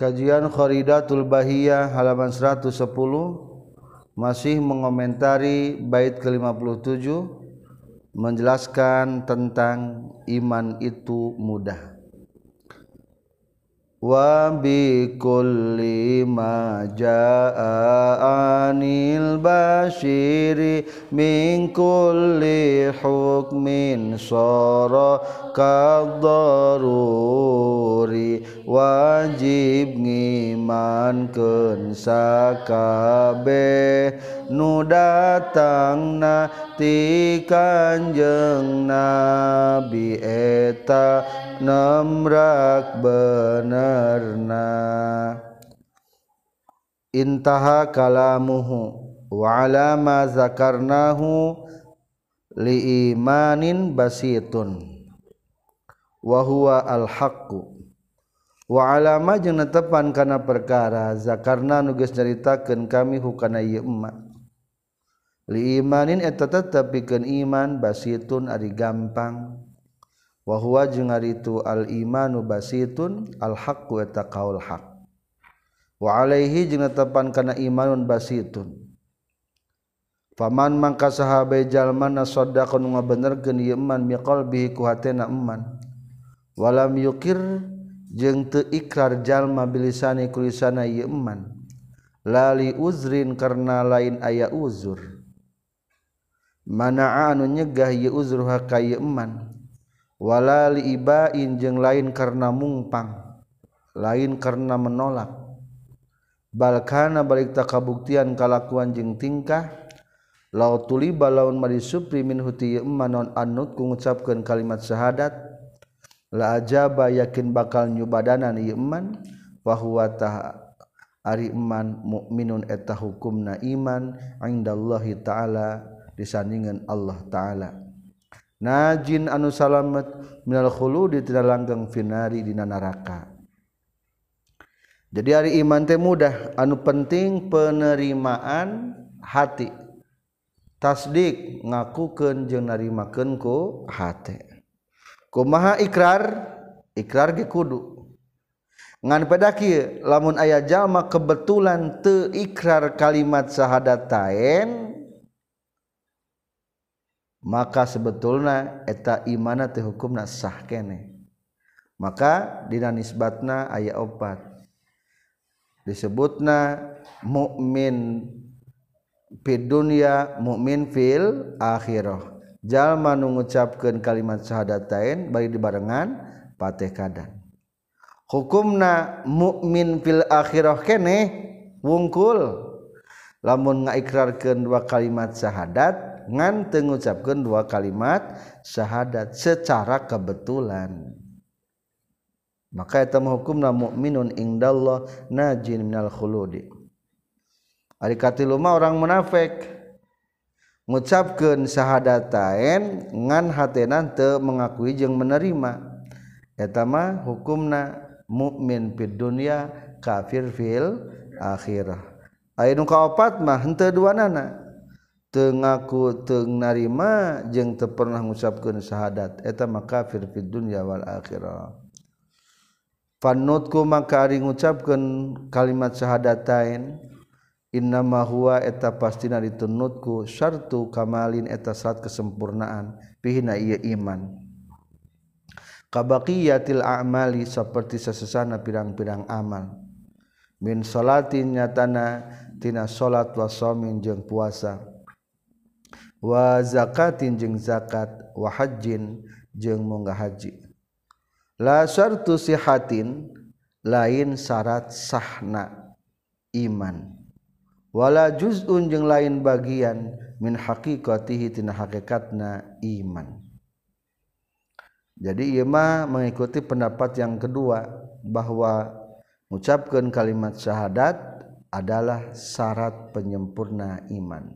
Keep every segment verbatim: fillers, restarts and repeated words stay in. Kajian Kharidatul Bahiyah halaman seratus sepuluh masih mengomentari bait ke lima puluh tujuh menjelaskan tentang iman itu mudah. Wa bi kulli ma jaa'a anil bashiri min kulli hukmin sara kadaruri wajib ngimankeun sakabeh nu datangna ti Kanjeng Nabi eta namrak benerna. Intaha kalamuhu wa ala ma zakarnahu li imanin basitun wa huwa al-haqqu wa ala ma jeung netepan kana perkara zakarna nu geus caritakeun kami hukana ieu emma li imanin eta tetep pikeun iman basitun ari gampang. Wahwa jeung ari itu al imanu basitun al haqqu eta qaul haq wa alaihi jeung tepan kana imanun basitun faman mangka sahabe jalma nasaddaqun ngabenerkeun ieu iman miqalbihi ku hatena iman walam yukir jeung teu ikrar jalma bilisani kulisana ieu iman lali uzrin karna lain aya uzur mana'a anu nyegah ieu uzur haka ieu iman wala liibain jeung lain karena mungpang lain karena menolak balkana balik tak kabuktian kalakuan jeung tingkah laut tuliba laun mari supri min huti imanon annut ku ngucapkeun kalimat syahadat la ajaba yakin bakal nyubadanan ieu iman wa huwa ta ari iman mukminun eta hukumna iman indallahi taala disandingan Allah taala najin anu salamat minal khuludi tina langgeng finari dina neraka. Jadi ari iman teh mudah, anu penting penerimaan hati. Tasdik ngakukeun jeung narimakeun ku hate. Kumaha ikrar? Ikrar ge kudu. Ngan peda kieu lamun aya jalma kebetulan teu ikrar kalimat syahadat taen maka sebetulna eta imana teh hukumna sah kene. Maka dina nisbatna aya opat disebutna mukmin fi dunya mukmin fil akhirah jalma nu ngucapkeun kalimat syahadatain bari dibarengan pateh kadan hukumna mukmin fil akhirah kene wungkul lamun ngaikrarkeun dua kalimat syahadat ngan teu ngucapkeun dua kalimat syahadat secara kebetulan maka eta hukumna mukminun indallah najin minal khuludi. Ari katilu mah orang munafik ngucapkeun syahadatain ngan hatena teu mengakui jeung menerima eta mah hukumna mukmin fid dunya kafir fil akhirah. Anu kaopat mah henteu duanana teu ngaku teu narima jeung teu pernah ngucapkeun syahadat eta mah kafir fid dunya wal akhirah. Fannutku maka ari ngucapkeun kalimat syahadatain innama huwa eta pastina ditunnutku syartu kamalin eta syarat kesempurnaan pihina ieu iman kabaqiyatil a'mali saperti sasesana pirang-pirang amal min salatin nyatana tina salat wa shamin jeung puasa wa zakatin jeung zakat wa hajjin jeung munggah haji la syartu sihatin lain syarat sahna iman wala juz'un jeung lain bagian min haqiqatihi tina hakikatna iman. Jadi ieu mah mengikuti pendapat yang kedua bahwa mengucapkan kalimat syahadat adalah syarat penyempurna iman.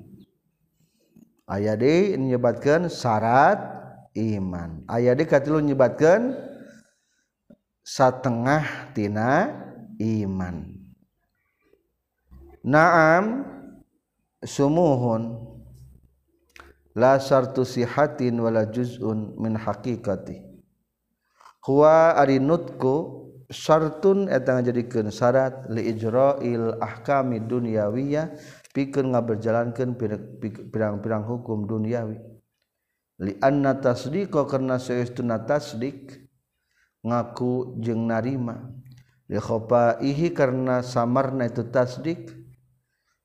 Aya deui nyebatkeun syarat iman. Aya deui katilu nyebatkeun satengah tina iman. Naam sumuhun la syartu sihatin wala juz'un min haqiqati. Huwa arinutku syartun eta ngajadikeun syarat li ijra'il ahkami dunyawiyah pikeun ngaberjalankeun pirang-pirang hukum dunyawi li anna tasdiqa karna saestuna tasdik ngaku jeung narima li khafaihi karna samarna itu tasdik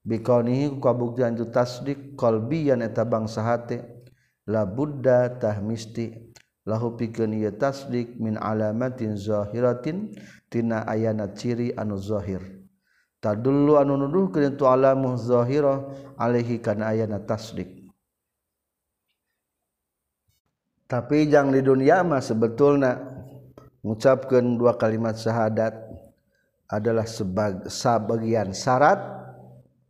bikaunihi ku kabuktian itu tasdik qalbiyan eta bangsa hate la budda tahmisti lahu pikeun ieu tasdik min alamatin zahiratin tina ayana ciri anu zahir tadullu anu nuduhkeun tu alamu zahirah alaihi kana ayana tasdik. Tapi jang di dunia mah sebetulna mengucapkan dua kalimat syahadat adalah sebagian syarat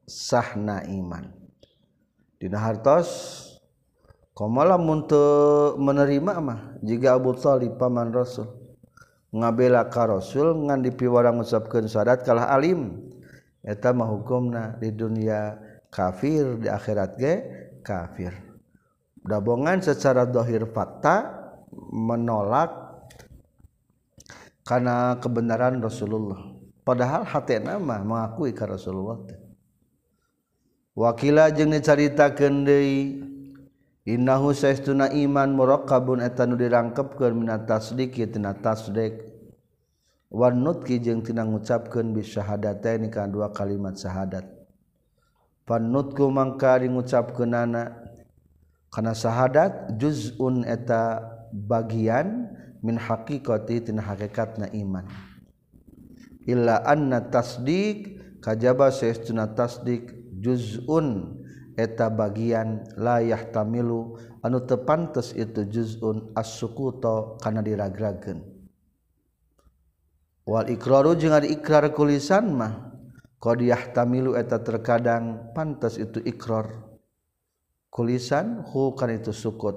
sahna iman. Dina hartos komalam untuk menerima mah jika Abu Thalib paman Rasul ngabela ka Rasul ngan dipiwarang ngucapkeun syahadat kalah alim eta mah hukumna di dunia kafir di akhirat ge kafir. Dabongan secara zahir fakta menolak kana kebenaran Rasulullah padahal hatena mah mengakui ka Rasulullah. Wakila jeung dicaritakeun deui innahu saistuna iman murakkabun eta nu dirangkepkeun mina tasdiqi tina tasdik wa nutqi jeung tina ngucapkeun bi syahadataini kana dua kalimat syahadat pan nutqu mangka di ngucapkeunana kana syahadat juz'un eta bagian min haqiqati tina hakikatna iman illa anna tasdiq kajaba saistuna tasdik juz'un eta bagian layah tamilu anu tepantes itu juz'un as-sukuto kana diragragen wal ikraru jeung ikrar kulisan mah qad yahtamilu eta terkadang pantes itu ikrar kulisan hu kan itu sukut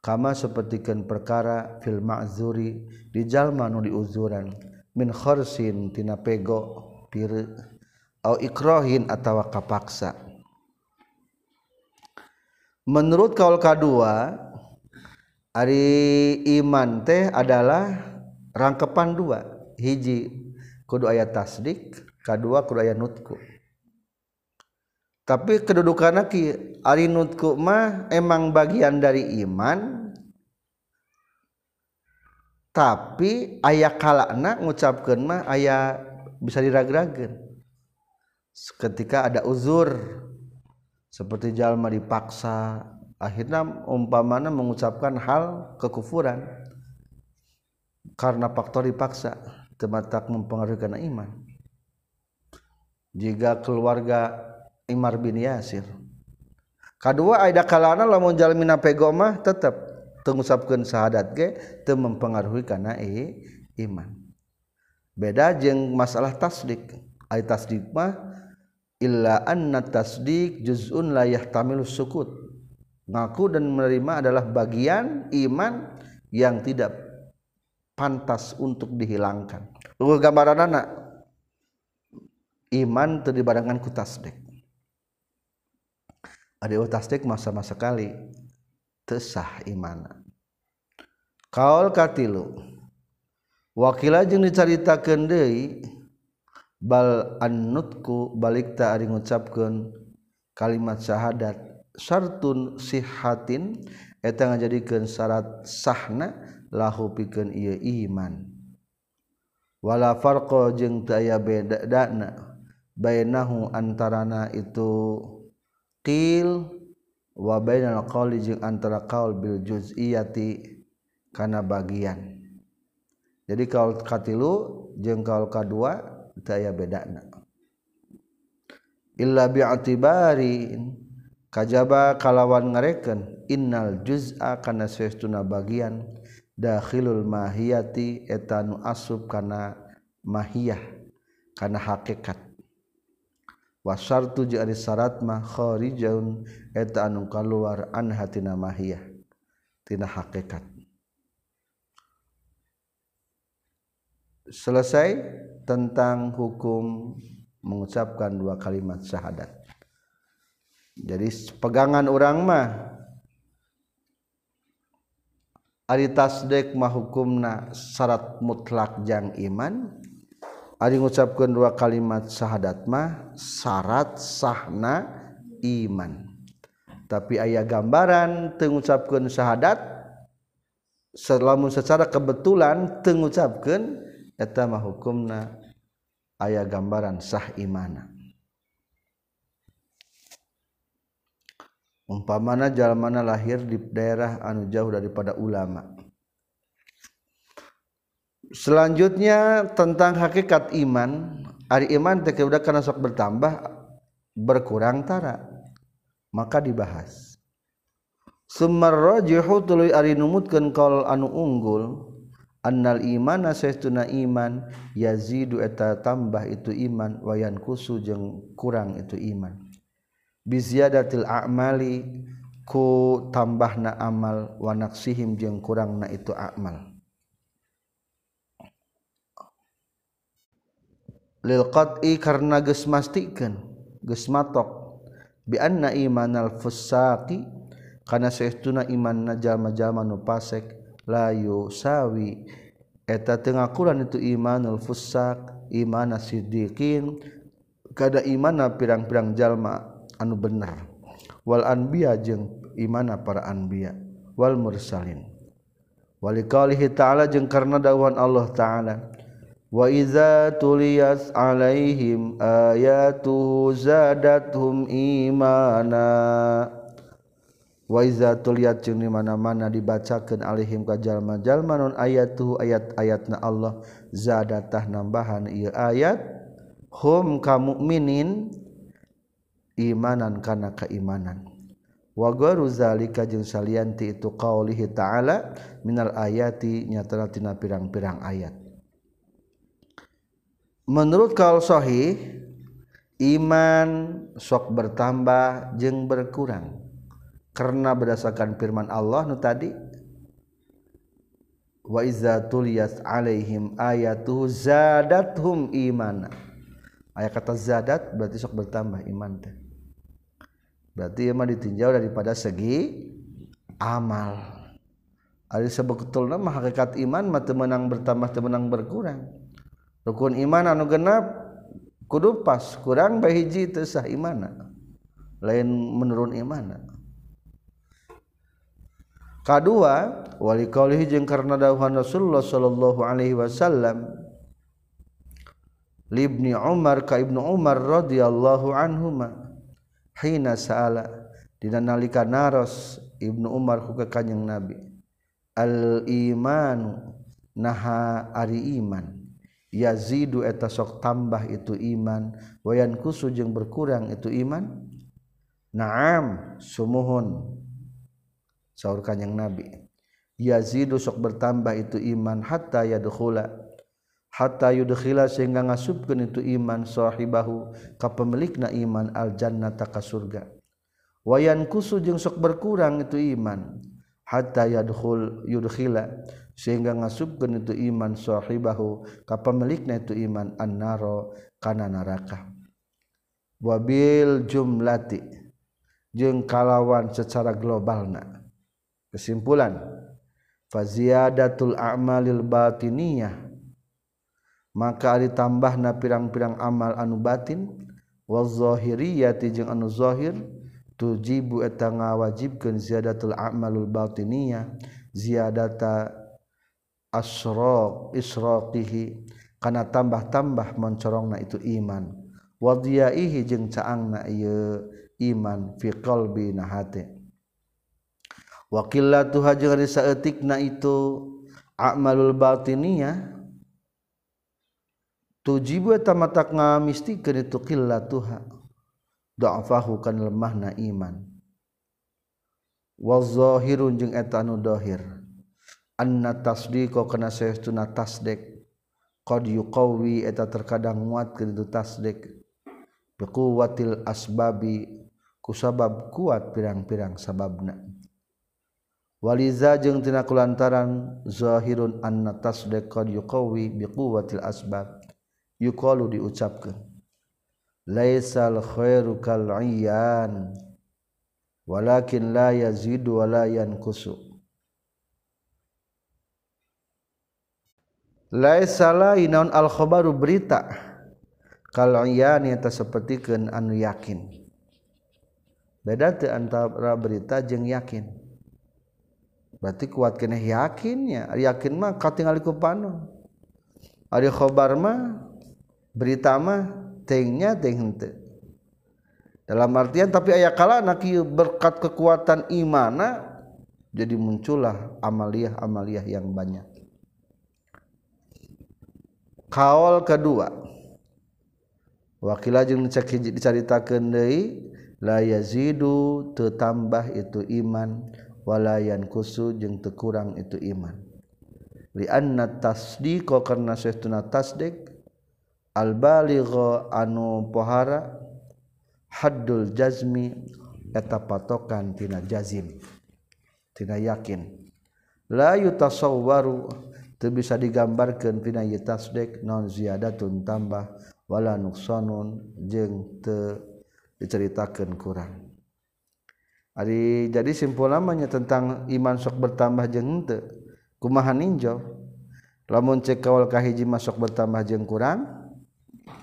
kama sapertikeun perkara fil ma'zuri di jalma nu diuzuran min kharsin tina pego pire au ikrahin atawa kapaksa. Menurut kaul kadua ari iman teh adalah rangkepan dua, hiji kudu aya tasdik, kadua kudu aya nutku. Tapi kedudukanna ki ari nutku mah emang bagian dari iman tapi aya kalana ngucapkeun mah aya bisa diragrageun ketika ada uzur seperti jalma dipaksa akhirnya umpamana mengucapkan hal kekufuran karena faktor dipaksa tematak mempengaruhi karena iman. Jika keluarga Imar bin Yasir kadua ada kalana lamun jalmina pegoma tetap mengucapkan syahadat ge teu mempengaruhi karena e, iman. Beda jeung masalah tasdik ai tasdik mah illa anna tasdiq juz'un la yahtamilu sukut ngaku dan menerima adalah bagian iman yang tidak pantas untuk dihilangkan. Uga gambaran anak iman terdibarangkan ku tasdiq ada tasdiq masa-masa kali tesah imana. Kaul katilu wakila jeung dicaritakeun deui bal annutku balik ta ari ngucapkeun kalimat syahadat syartun sihatin eta ngajadikeun syarat sahna lahu pikeun ieu iman wala farqa jeung teu aya bedana bainahu antarana itu qil wa bainal qauli jeung antara qaul bil juz'iyati kana bagian. Jadi kaul katilu jeung kaul kadua daya bedana illa bi'atibari kajaba kalawan ngareken innal juz'a kana saestuna bagian dakhilul mahiyati etanu asub kana mahiyah kana hakikat wasartu jari syarat mah kharijaun etanu kaluar anha tina mahiyah tina hakikat. Selesai tentang hukum mengucapkan dua kalimat syahadat. Jadi pegangan orang mah ari tasdek mah hukumna syarat mutlak jang iman, ari ngucapkeun dua kalimat syahadat mah syarat sahna iman. Tapi aya gambaran teu ngucapkeun syahadat lamun secara kebetulan teu ngucapkeun eta mah hukumna aya gambaran sah imana. Umpamana jalmana lahir di daerah anu jauh daripada ulama. Selanjutnya tentang hakikat iman, ari iman teh kudu kana sok bertambah berkurang tara, maka dibahas. Sumar rajihu tuluy ari numutkeun kaul anu unggul, annal imana saestuna iman yazidu eta tambah itu iman wayan kusu jeung kurang itu iman. Biziyadatil a'mali ku tambahna amal wa naksihim jeung kurangna itu amal. Lil qat'i karna geus mastikeun geus matok bi anna imanal fusaqi kana saestuna imanna jalma-jalma nu fasik la yusawi eta teu ngakuran itu imanul fusaq iman siddiqin kada imanna pirang-pirang jalma anu benar wal anbiya jeung imana para anbiya wal mursalin walikaulihi ta'ala jeung karna dawuhan Allah ta'ala wa idza tuliyat alaihim ayatuhu zadathum imana wa idza tuliyat jeung di mana-mana dibacakeun alaihim ka jalma-jalma nun ayatuhu ayat-ayatna Allah zadatah nambahan ieu ayat hum ka mukminin imanan kana keimanan wa gharu zalika jeung salianti itu qaulihi ta'ala minal ayati nyatana tina pirang-pirang ayat. Menurut kaul sahih iman sok bertambah jeung berkurang karena berdasarkan firman Allah nu tadi wa iza tuliyat alaihim ayatu zadathum imana. Aya kata zadat berarti sok bertambah iman teh. Berarti iman ditinjau daripada segi amal. Ari sabetulna mah hakikat iman mah teu meunang bertambah teu meunang berkurang. Rukun iman anu genep kudu pas, kurang bae hiji teu sah imanna. Lain menurun imanna. Kadua, walikaulihi jeung karna dawuhan Rasulullah sallallahu alaihi wasallam Ibni Umar ka Ibnu Umar radhiyallahu anhuma hina sa'ala dina nalika naros Ibnu Umar ku ka Kanjeng Nabi al imanu naha ari iman yazidu eta sok tambah itu iman wayan kusu jeung berkurang itu iman. Naam sumuhun saur Kanjeng Nabi yazidu sok bertambah itu iman hatta yadkhula hatta yudkhila sehingga ngasubkeun itu iman sahibahu ka pemilikna iman al jannata ka surga wa yankusu jeung sok berkurang itu iman hatta yadkhul yudkhila sehingga ngasubkeun itu iman sahibahu ka pemilikna itu iman annara kana neraka wabil jumlati jeung kalawan secara globalna. Kesimpulan faziyadatul a'malil batiniyah maka ari tambahna pirang-pirang amal anu batin waz zahiriyati jeung anu zahir tujibu eta ngawajibkeun ziyadatul a'malul batiniyah ziyadata asraq israqihi kana tambah-tambah mencorongna itu iman wadiyaihi jeung caangna ieu iman fi qalbi na hate wa qillatuha jeung ari saeutikna itu a'malul batiniyah tujibu tamatak ngamistikeun itu qillatuha dha'fahu kan lemahna iman waz zahirun jeung eta anu zahir anna tasdiqo kana saestuna tasdiq qad yuqawi eta terkadang nguatkeun itu tasdiq biquwatil asbabi kusabab kuat pirang-pirang sababna waliza jeung tina kulantaran zahirun anna tasdiq qad yuqawi biquwatil asbab yuqalu diucapkeun laisal khairu kal 'ayyan walakin la yazidu wa la yanqusu laisa lainaun al khabaru berita kalau iyani eta sapertikeun anu yakin. Beda teu antara berita jeung yakin. Berarti kuat keneh yakinnya. Yakin mah katingali ku panu. Ari khabar mah berita mah teungnya teh henteu. Dalam artian tapi aya kalana kieu berkat kekuatan imana jadi muncullah amaliah-amaliah yang banyak. Kaul kedua, wakila jeung dicaritakeun deui la yazidu teu tambah itu iman wala yanqusu jeung teu kurang itu iman. Li anna tasdiqa karna saestuna tasdik al baligha anu pohara haddul jazmi eta patokan tina jazim tina yakin la yutasawwaru teu bisa digambarkeun tina ieu tasdik non ziyadatun tambah wala nuqsanun jeung teu diceritakeun kurang. Ari jadi simpulan mah tentang iman sok bertambah jeung henteu kumaha ninjau lamun cek kaul ka hiji masuk bertambah jeung kurang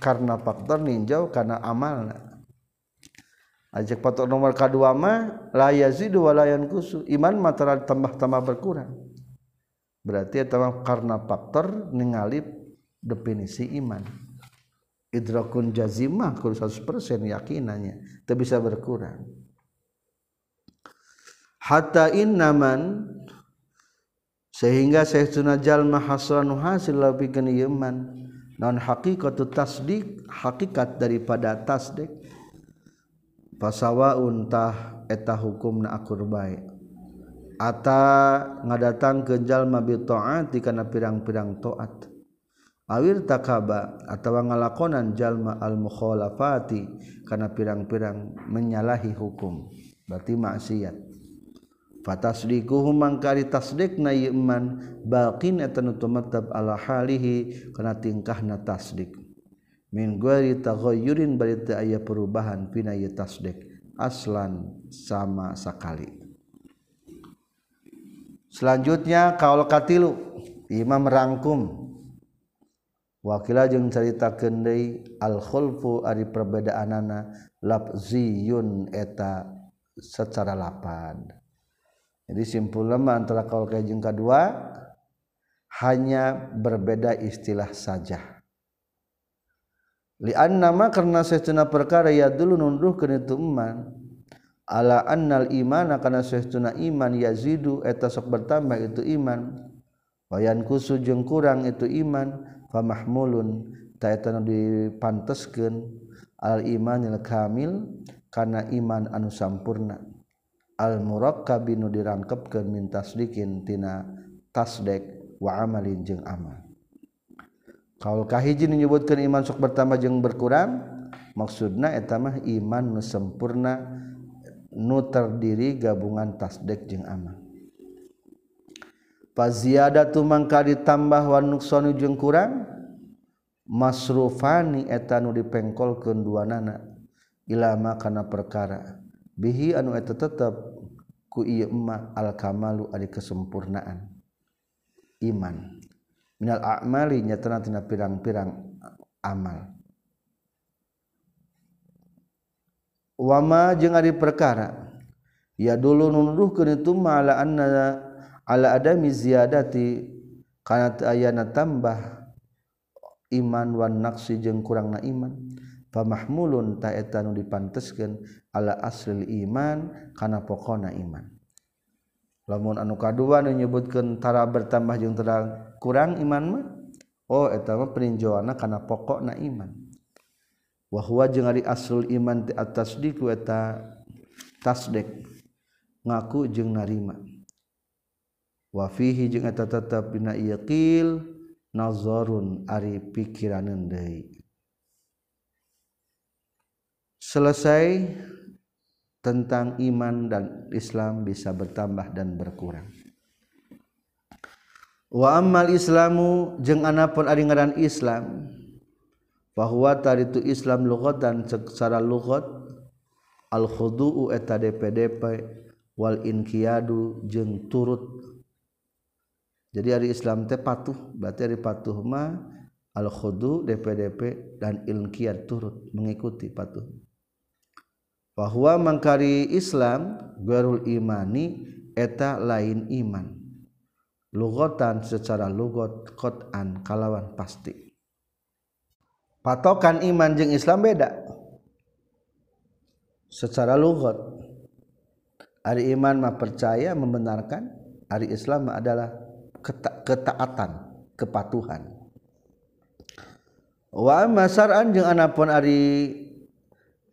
karena faktor ninjau kana amalna. Ajak patok nomor kedua mah la yazidu wa la yanqusu iman matara tambah-tambah berkurang. Berarti eta karena faktor ningali definisi iman. Idrakun jazimah kudu seratus persen yakinannya teu bisa berkurang. Hatta innaman sehingga saestuna jalma hasranu hasil lebih geni iman non haqiqatu tasdiq hakikat daripada tasdiq pasawa untah eta hukumna akur bae ata ngadatangkeun jalma bi taati kana pirang-pirang taat awir takaba atawa ngalakonan jalma al mukhalafati kana pirang-pirang menyalahi hukum berarti maksiat fatasdiquhum mangkari tasdiqna iman baqin eta nu tumatab ala halihi kana tingkahna tasdiq min ghairi taghayyurin bari teu aya perubahan pina ieu tasdik aslan sama sakali. Selanjutnya kaul katilu imam rangkum wakila jeung caritakeun deui al khulfu ari perbedaanana lafziyun eta secara lapad. Jadi simpulna antara kaul ka jeung kadua hanya berbeda istilah saja. Li annama karna saestuna perkara ya dulu nunduhkeun itu iman ala annal imana kana saestuna iman yazidu eta sok bertambah itu iman wa yanqusu jeung kurang itu iman fa mahmulun ta eta nu dipanteskeun al imanil kamil kana iman anu sampurna al murakkabinu dirangkepkeun min tasdiqin tina tasdiq wa amalin jeung amal. Kaul kahiji menyebutkan iman sok bertambah jeung berkurang maksudna eta mah iman nu sempurna nu terdiri gabungan tasdik jeung amal. Faziyadatu mangka ditambah wa nuqsanu jeung kurang masrufani eta nu dipengkolkeun duanana ilama kana perkara bihi anu eta tetep ku ieu emma al kamalu ari kesempurnaan iman minal a'mali nyatana tina pirang-pirang amal wama jeung ari perkara ya dulu nuduhkeun itu ma'ala anna ala adami ziyadati kana ayana tambah iman wan naqsi jeung kurangna iman fa mahmulun ta eta nu dipanteskeun ala aslil iman kana pokona iman. Lamun anu kadua nu nyebutkeun tara bertambah jeung terang kurang iman mah oh eta mah peninjauanna kana pokona iman wa huwa jeung ari aslul iman ti atasdiqu eta tasdik ngaku jeung narima wa fihi jeung eta tetep dina yaqil nazarun ari pikiraneun deui. Selesai tentang iman dan Islam bisa bertambah dan berkurang. Wa ammal islamu jeung anapun ari ngaran Islam bahwa taritu Islam lughatan secara lughat al khudu'u eta dpdp wal inqiyadu jeung turut Jadi hari Islam teh patuh, berarti hari patuh mah al-khudu D P D P dan ilqiyat turut mengikuti patuh. Bahwa mangkari Islam ghairul imani eta lain iman. Lugotan secara lugot qat'an kalawan pasti. Patokan iman jeung Islam beda. Secara lugot ari iman mah percaya membenarkan, ari Islam mah adalah Keta- ketaatan, kepatuhan. Wa masaran jeung anapun ari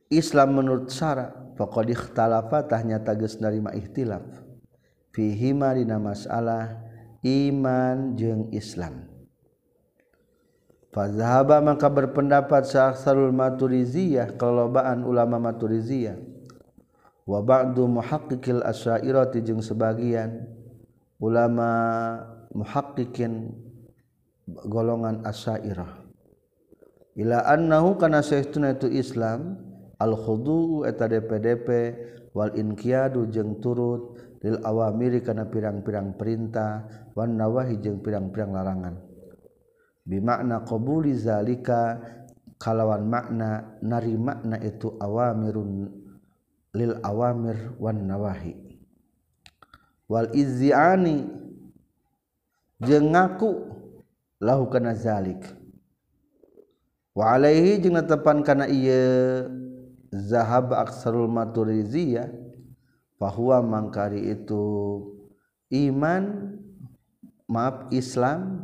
Islam menurut syara, faqad ikhtalafa tahnyata geus narima ikhtilaf. Fihi ma dina masalah iman jeung Islam. Fazhaba maka berpendapat sa'aksarul Maturiziyah, kalobaan ulama Maturiziyah. Wa ba'du muhaqqiqil asy'ariyati jeung sebagian ulama muhaqqiqin golongan asyairah ila annahu kana saestuna itu Islam al khudu eta D P D P wal inqiyadu jeung turut lil awamiri kana pirang-pirang perintah wan nawahi jeung pirang-pirang larangan bi makna qabuli zalika kalawan makna nari makna itu awamirun lil awamir wan nawahi wal izziani jeung ngaku lahu kana zalik wa alaihi jeung netepan kana ieu zahab aksarul Maturiziyah bahwa mangkari itu iman maaf Islam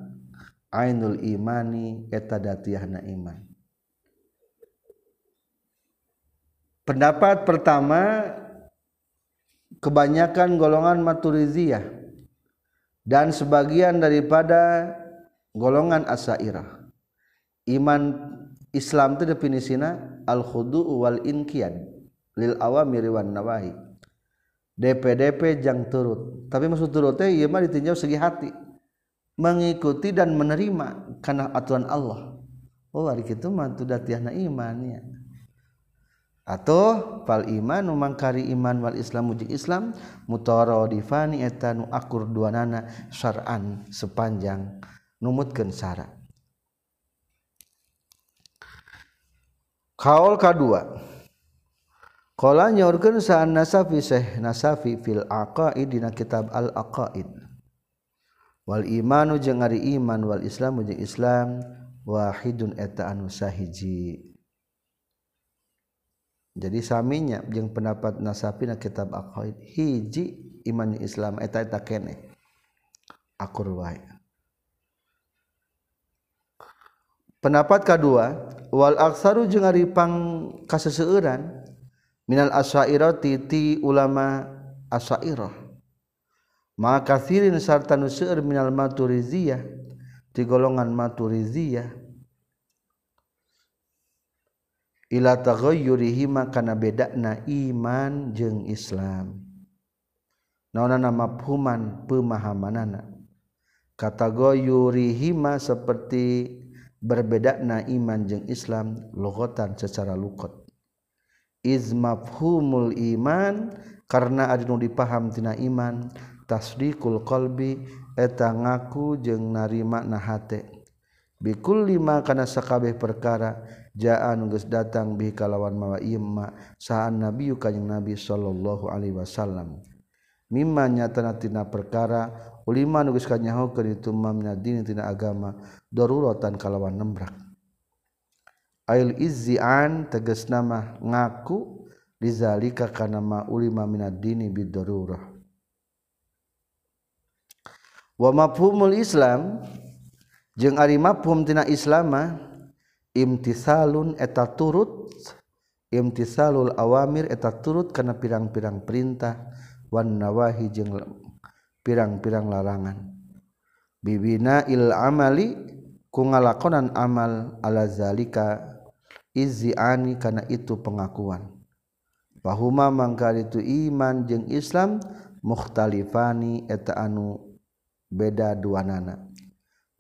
ainul imani eta datiahna iman. Pendapat pertama kebanyakan golongan Maturiziyah dan sebagian daripada golongan asyairah iman Islam itu definisina al-khudu'u wal-inqiyad lil awamiri wan nawahi D P D P jang turut tapi maksud turutnya ieu mah ditinjau segi hati mengikuti dan menerima kana aturan Allah oh ari kitu mah tu datiahna iman nya atau fal iman mangkari iman wal Islam jeung Islam mutaradifani eta nu akur duanana syar'an sepanjang numutkeun syara. Kaul kadua. Qala nyorkeun sa'an Nasafi Syekh Nasafi fil Aqaid dina kitab Al Aqaid. Wal imanu jeung ari iman wal Islamu jeung Islam wahidun eta anu sahiji. Jadi saminya jeung pendapat Nasafi na kitab Aqaid hiji iman Islam eta eta keneh akur wae. Pendapat kadua wal aksaru jeung ari pang kaseseueuran minal asy'ariyati ti ulama asy'ariyah ma katsirin sarta nu seueur minal Maturiziyah ti golongan Maturiziyah ila taghayyurihima kana bedana iman jeung Islam naonana mafhuman pemahamanana kataghayyurihima seperti berbedana iman jeung Islam lughatan secara lugat iz mafhumul iman karena ari nu dipaham tina iman tasdiqul qalbi eta ngaku jeung narima na hate bikulli ma kana sakabeh perkara ja'an geus datang bi kalawan mawa imma sa'an nabiyu kanjing nabi sallallahu alaihi wasallam mimma nyatana tina perkara ulima nu geus kanyahokeun itu mamna dini tina agama daruratan kalawan nembrak ail izzian tegasna mah ngaku lizalika kana ma ulima minad dini bidarurah wa mafhumul Islam jeung ari mafhum tina Islam mah imtisalun eta turut imtisalul awamir eta turut kana pirang-pirang perintah wan nawahi jeung pirang-pirang larangan bibina il amali ku ngalakonan amal ala zalika izziani kana itu pengakuan bahuma mangkari itu iman jeung Islam mukhtalifani eta anu beda duanana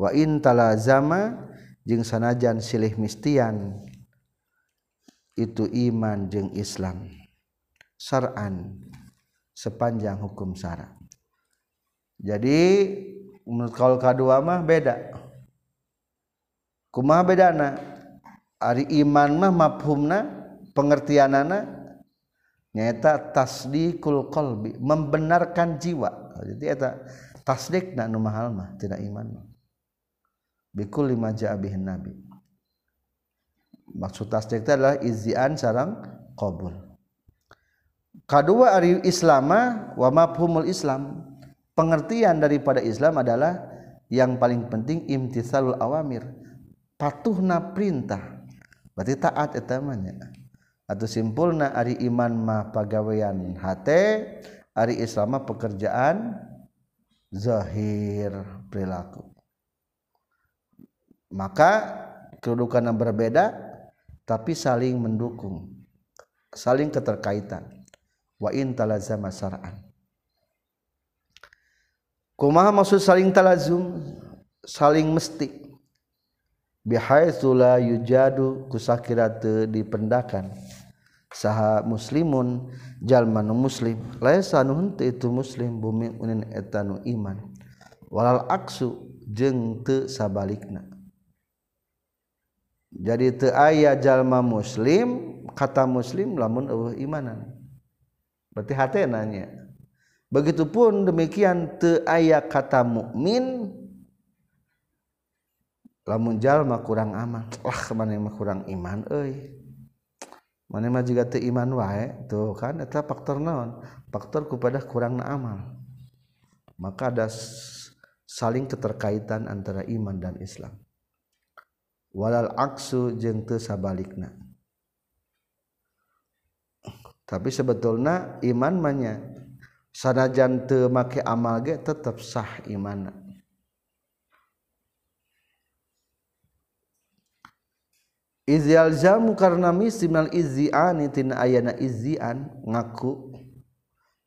wa in talazama jeung sanajan silih mistian itu iman jeung Islam syar'an sepanjang hukum syara. Jadi menurut kaul kedua mah beda. Kumaha bedana? Ari iman mah mafhumna pengertianana nyaeta tasdiqul qalbi, membenarkan jiwa. Jadi eta tasdikna nu mahal mah tina iman. Bikul lima ja'a bihin nabi. Maksud tasdik adalah izzian sareng qabul. Kadua ari islama wa mafhumul islam. Pengertian daripada Islam adalah yang paling penting imtisalul awamir, patuhna perintah. Berarti taat eta manya. Atuh simpulna ari iman mah pagawean hate, ari Islam mah pekerjaan zahir perilaku. Maka kedudukan yang berbeda tapi saling mendukung, saling keterkaitan. Wa in talazama syar'an. Kumaha maksud saling talazum, saling mesti bihaitsu la yujadu kusakira teu dipendakan saha muslimun jalma nu muslim laisa nu henteu itu muslim bumi unin eta nu iman walal aksu jeung teu sabalikna. Jadi teu aya jalma muslim kata muslim lamun eueuh imanan berarti hatena nya. Begitupun demikian teu aya kata mukmin lamun jalma kurang aman. Wah, maneh mah kurang iman euy. Maneh mah jiga teu iman wae. Tuh kan eta faktor naon? Faktor kupada kurangna amal. Maka ada saling keterkaitan antara iman dan Islam. Walal aksu jeung teu sabalikna. Tapi sebetulna iman mah nya sanajan teu make amal ge tetap sah imanna. Izyalzamu karna misminal izziani tina ayana izzian ngaku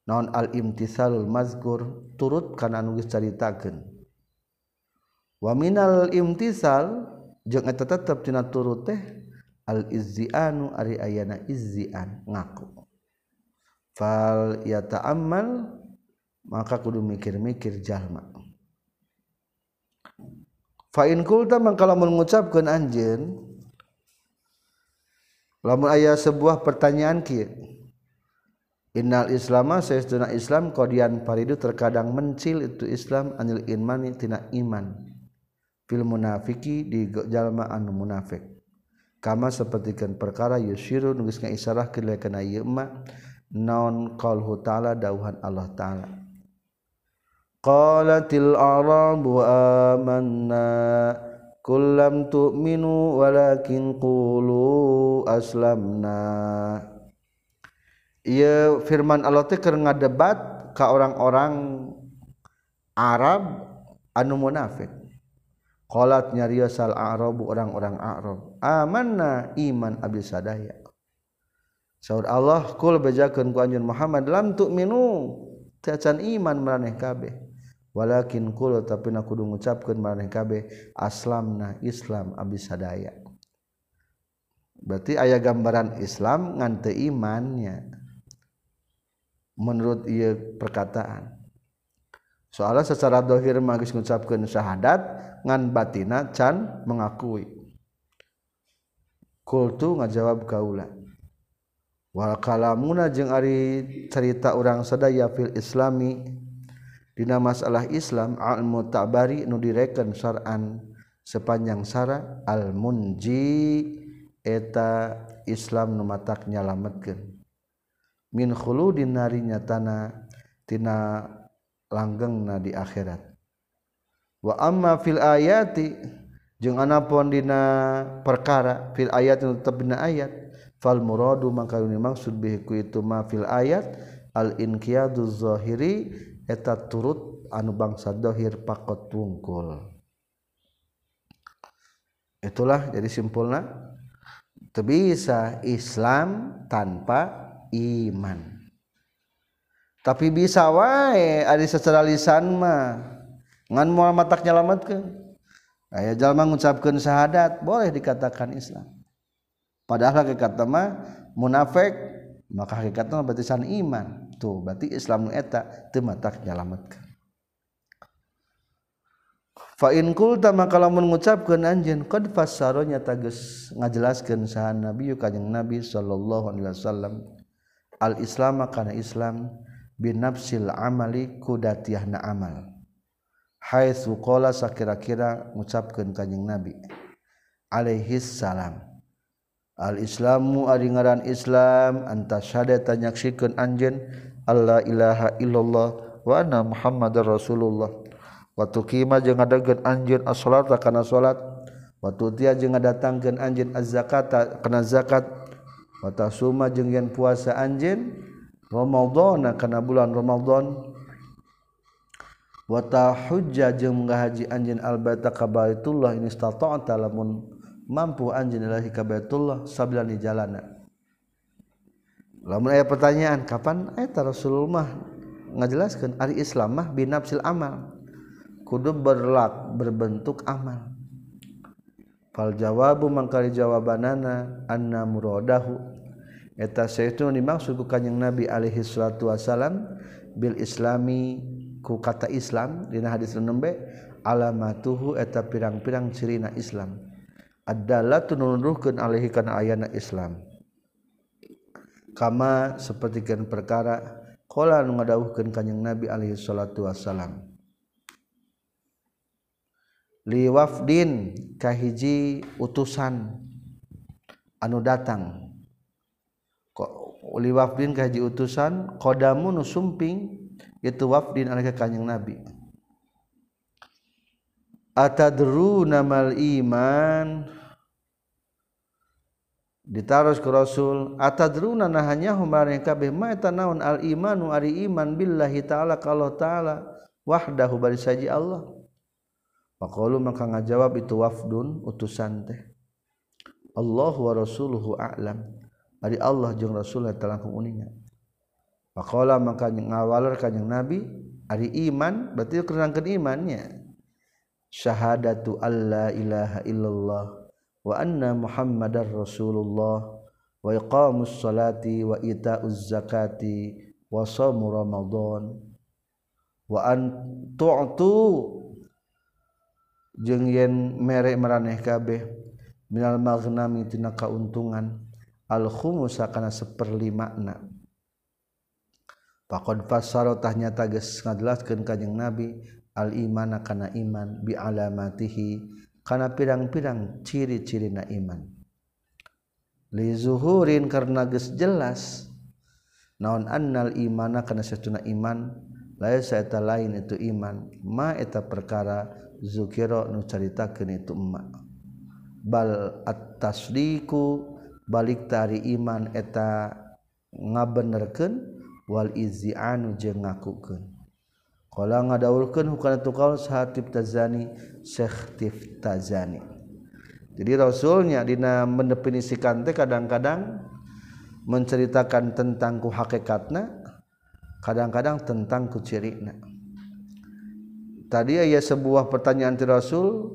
naon al imtisalul mazkur turut kana nu geus caritakeun. Wa minal imtisal jeung eta tetep tina turut teh al izzianu ari ayana izzian ngaku. Fal yata'ammal maka kudu mikir-mikir jalma. Fa in qulta mangka lamun ngucapkeun anjeun lamun aya sebuah pertanyaan kieu. Innal islama saestuna Islam qadian paridu terkadang mencil itu Islam anil imani tina iman. Fil munafiki di jalma anu munafik. Kama sapertikeun perkara yusiru geus ngaisarah kana ieu mah non qaulhu ta'ala dauhan Allah ta'ala qalatil arabu amanna kullam tu'minu walakin qulu aslamna. Ieu firman Allah teh keur ngadebat ka orang-orang Arab anu munafik. Qalat nyariosal arabu orang-orang Arab amanna iman abdi sadaya. Saur Allah kul bejakeun ku anjeun Muhammad lam tu'minu teu can iman maraneh kabeh walakin kul tapi na kudu ngucapkeun maraneh kabeh aslamna Islam abdi sadaya. Berarti aya gambaran Islam ngan teu imannya menurut ieu perkataan. Soalna secara zahir mah geus ngucapkeun syahadat ngan batina can mengakui. Kul tu ngajawab kaula wal kalamuna jeung ari carita urang sadaya fil islami dina masalah Islam al mutabari nu direken syar'an sepanjang syara al munji eta Islam nu matak nyalametkeun min khuludin nari nyatana tina langgengna di akhirat. Wa amma fil ayati jeung anapun dina perkara fil ayat nu tetep dina ayat fal muradu maka nu maksud bihi ku itu ma fil ayat al inqiyadu zahiri eta turut anu bangsa zahir pakot wungkul. Itulah jadi simpulna teu bisa Islam tanpa iman. Tapi bisa wae ari secara lisan mah ngan moal matak nyalametkeun. Aya jalma ngucapkeun syahadat boleh dikatakan Islam. Padahal hakikatna mah munafik, maka hakikatna batasan iman. Tuh berarti Islam eta teu matak nyalametkeun. Fa in qulta maka lamun ngucapkeun anjeun qad fassara nyata geus ngajelaskeun sahan nabi kanjing nabi sallallahu alaihi wasallam al islam kana islam binafsil amali kudatiyahna amal haitsu qala sakira-kira ngucapkeun kanjing nabi alaihi salam al islamu ari ngaran islam anta syahadatan nyaksikeun anjeun alla ilaha illallah wa anna muhammadar rasulullah wa tuqima jeung ngadegkeun anjeun as-salata kana salat wa tu'tiya jeung ngadatangkeun anjeun az-zakata kana zakat wa tasuma jeung yen puasa anjeun ramadhana kana bulan ramadhan wa tahujja jeung ngahaji anjeun al-baita ka baitullah in istata'ta lamun mampu anjeun ilahi ka baitullah sabila ni jalana. Lamun aya pertanyaan kapan eta rasulullah ngajelaskeun ari islam mah binafsil amal kudu berlak berbentuk amal fal jawabu mangkali jawabanana anna muradahu eta saetu dimaksud ku kanjing nabi alaihi salatu wasalam bil islami ku kata islam dina hadis nembe alamatuhu eta pirang-pirang cirina islam adallatu nuruhkeun alaihi kana ayana islam kama sapertikeun perkara qala nu ngadawuhkeun kanjing nabi alaihi salatu wasalam liwafdin kahiji utusan anu datang liwafdin kahiji utusan qadamu nu sumping itu wafdin alaihi kanjing nabi atadruna mal iman ditaros ku rasul atadruna nahanya humareng kabeh ma eta naon al imanu ari iman billahi taala ka Allah taala wahdahu bari saji Allah faqalu maka ngajawab itu wafdun utusan teh Allahu wa rasuluhu a'lam ari Allah jeung rasulna talangkung uninga faqala maka ngawaler kanjing nabi ari iman berarti kerangkeun imannya syahadatu alla ilaha illallah wa anna muhammadar rasulullah wa iqamus salati wa itauz zakati wa shaum ramadan wa an tu'tu jeung yen mere maraneh kabeh minal maghnami tina kauntungan al khumus kana saperlimakna faqad fassara tahnya tages ngajelaskeun kanjing nabi al iman kana iman bi alamatihi kana pirang-pirang ciri-ciri na iman li zuhurin karna geus jelas naon annal imana kana satuna iman lain saeta lain itu iman ma eta perkara zukira nu caritakeun itu emma bal at-tasdiqu balik tari iman eta ngabenerkeun wal iz'anu jeung ngakukeun qala ngadawulkeun hukana tukal sahatib tazani syekh tiftazani jadi rasulnya dina mendefinisikan teh kadang-kadang menceritakan tentang ku hakikatna kadang-kadang tentang ku cirina tadi aya sebuah pertanyaan ti rasul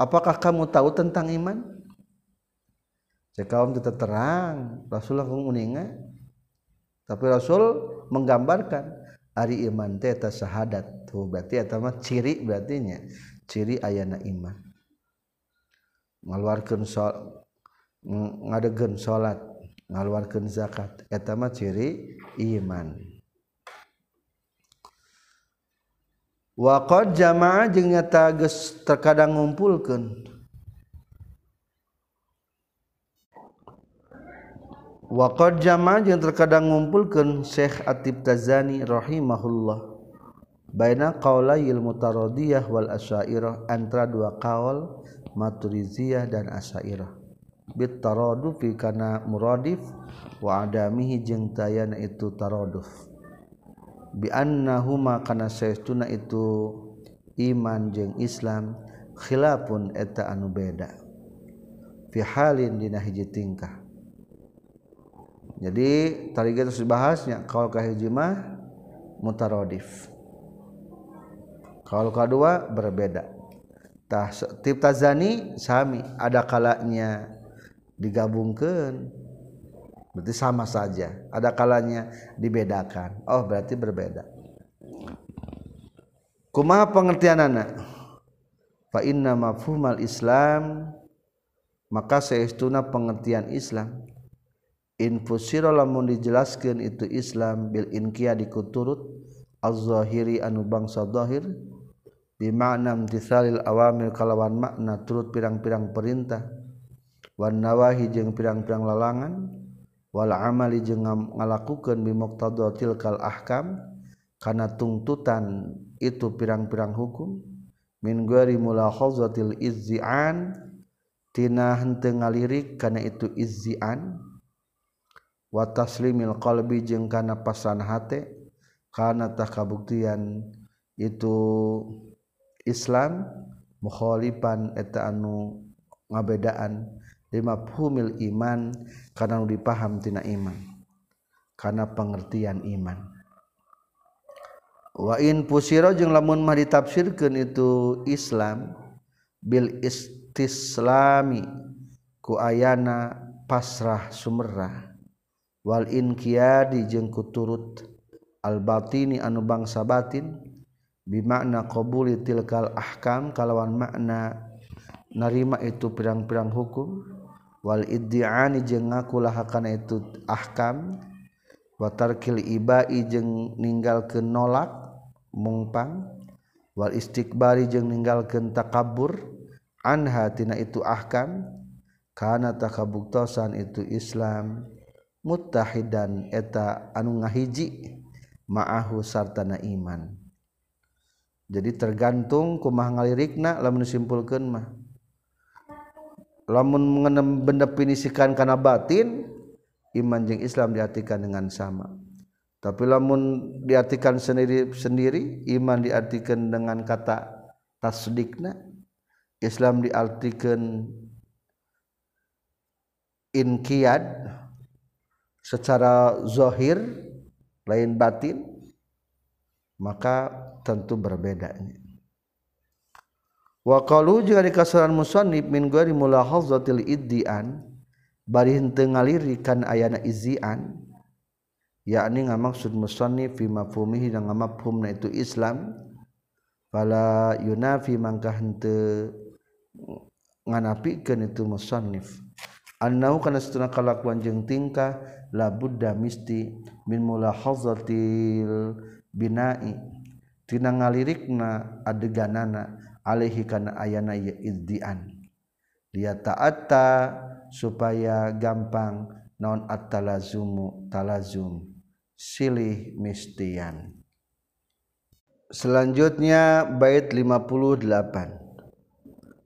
apakah kamu tahu tentang iman cekaum kita terang rasul langsung uninga tapi rasul menggambarkan ari iman teh eta syahadat tuh berarti eta mah ciri berarti nya ciri ayana iman ngaluarkeun salat ngadegkeun salat ngaluarkeun zakat eta mah ciri iman wa qad jamaa jeung nyata geus terkadang ngumpulkeun wa qad jama' jeung terkadang ngumpulkeun Syekh At-Tibtazani rahimahullah baina qaulail mutaradiyah wal asy'ariyah antara dua qaul maturidiyah dan asy'ariyah bit taradufi kana muradif wa adamihi jeung tayana itu taraduf bi annahuma kana saestuna itu iman jeung islam khilafun eta anu beda fi halin dina hiji tingkah. Jadi tadi kita sudah bahasnya kaul kahiji mah mutaradif. Kaul kedua berbeda. Tah Tibtazani sami ada kalanya digabungkan berarti sama saja. Ada kalanya dibedakan. Oh berarti berbeda. Kumaha pengertianana? fa inna mafhumal Islam, maka saestuna pengertian Islam, infusira lamun dijelaskeun itu Islam bil inqiyad dikuturut az-zahiri anu bangsa zahir bi ma'na imtitsalil awamir kalawan makna turut pirang-pirang perintah wan nawahi jeung pirang-pirang larangan wal amali jeung ngalakukeun bi muqtadatil kal ahkam kana tuntutan itu pirang-pirang hukum min ghairi mulakhazatil izzi'an tina henteu ngalirik kana itu izzi'an wa taslimil qalbi jeung kana pasan hate kana tah kabuktian itu Islam mukhalifan eta anu ngabedaan limafhumil iman kana nu dipaham tina iman kana pengertian iman wa in pusira jeung lamun mah ditafsirkeun itu Islam bil istislami ku ayana pasrah sumerah wal inqiyadi jeung kuturut al batini anu bangsa batin bi makna qabuli tilkal ahkam kalawan makna narima itu pirang-pirang hukum wal iddi'ani jeung ngaku laha kana itu ahkam wa tarkil ibai jeung ninggalkeun nolak mungpang wal istikbari jeung ninggalkeun takabbur anha tina itu ahkam kana takabuktosan itu Islam muttahidan eta anu ngahiji ma'ahu sartana iman. Jadi tergantung kumaha ngalirikna lamun simpulkeun mah. Lamun mendefinisikan kana batin iman jeung Islam diartikan dengan sama. Tapi lamun diartikan sendiri-sendiri iman diartikan dengan kata tasdikna, Islam diartikan inqiyad secara zahir lain batin, maka tentu berbedanya. Wa qalu jika dikasaran musannif min ghairi mulahazatil iddian bari henteu ngalirikan ayana izzian, yakni ngamaksud musannif fi mafhumihi dan ngamafhumna itu Islam wala yunafi mangka henteu nganapikeun itu musannif annau kana setuna kalakuan jeung tingkah la budda misti min mulahazatil bina'i tina ngalirikna adeganana alaihi kana ayana ya izdian dia ta'atta supaya gampang naon at-talazumu talazum silih mistian. Selanjutnya bait lima puluh delapan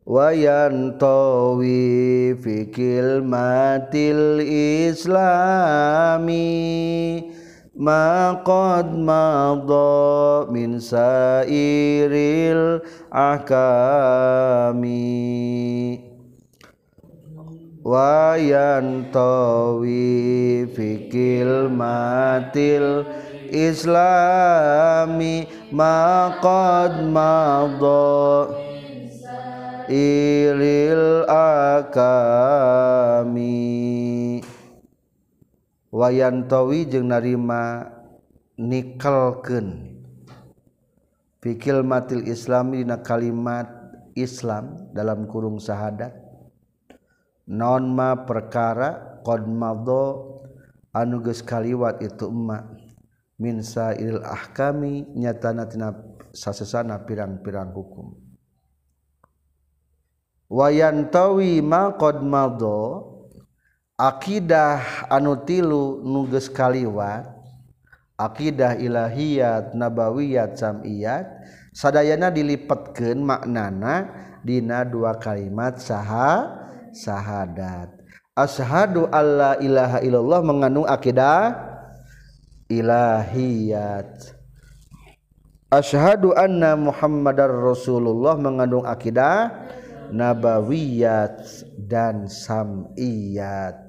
wa yantawi fi kilmatil islami ma qad madha min sairil ahkami wa yantawi fi kilmatil islami ma qad madha iril akami wayantawi jeung narima nikelkeun fikil matil islami dina kalimat Islam dalam kurung syahadat non ma perkara qad madho anu geus kaliwat itu emma min sairil ahkami nyatana tina sasesana pirang-pirang hukum. Wayantawi ma qad madha akidah anu tilu nu geus kaliwat akidah ilahiyat nabawiyat samiyat sadayana dilipatkeun maknana dina dua kalimat saha syahadat asyhadu alla ilaha illallah mengandung akidah ilahiyat, asyhadu anna muhammadar rasulullah mengandung akidah nabawiyat dan sam'iyat.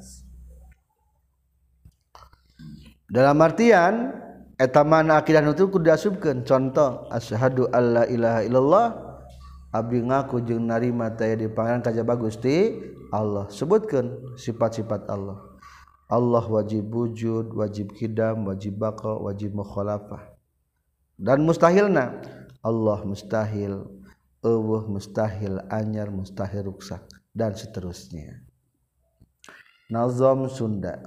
Dalam artian eta mana akidah nutu kudu diasupkeun. Contoh asyhadu alla ilaha illallah abdi ngaku jeung narima taya dipangaran kajaba Gusti Allah. Sebutkeun sifat-sifat Allah. Allah wajib wujud, wajib qidam, wajib baqa, wajib mukhalafah. Dan mustahilna Allah mustahil, eueuh, mustahil anyar, mustahil ruksak, dan seterusnya. Nazom Sunda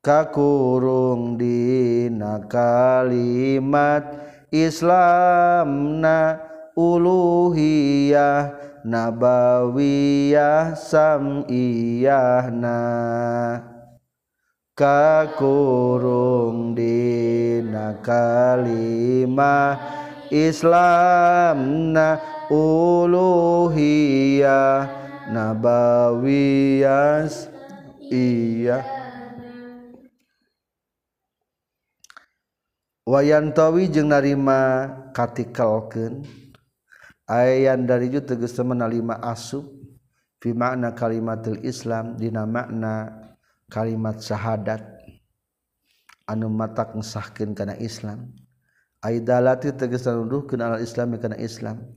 kakurung dina kalimat Islamna uluhiyah nabawiyah sam'iyahna, kakurung dina kalimat Islamna uluhiyah nabawiyah iya wayantawi jeung narima katikalkeun ayan dari ju tegas menalima asub fi makna kalimatul Islam dina makna kalimat syahadat anu matak ngesahkeun kana Islam. Aidalati tegesan nuduhkeun al Islam kana Islam.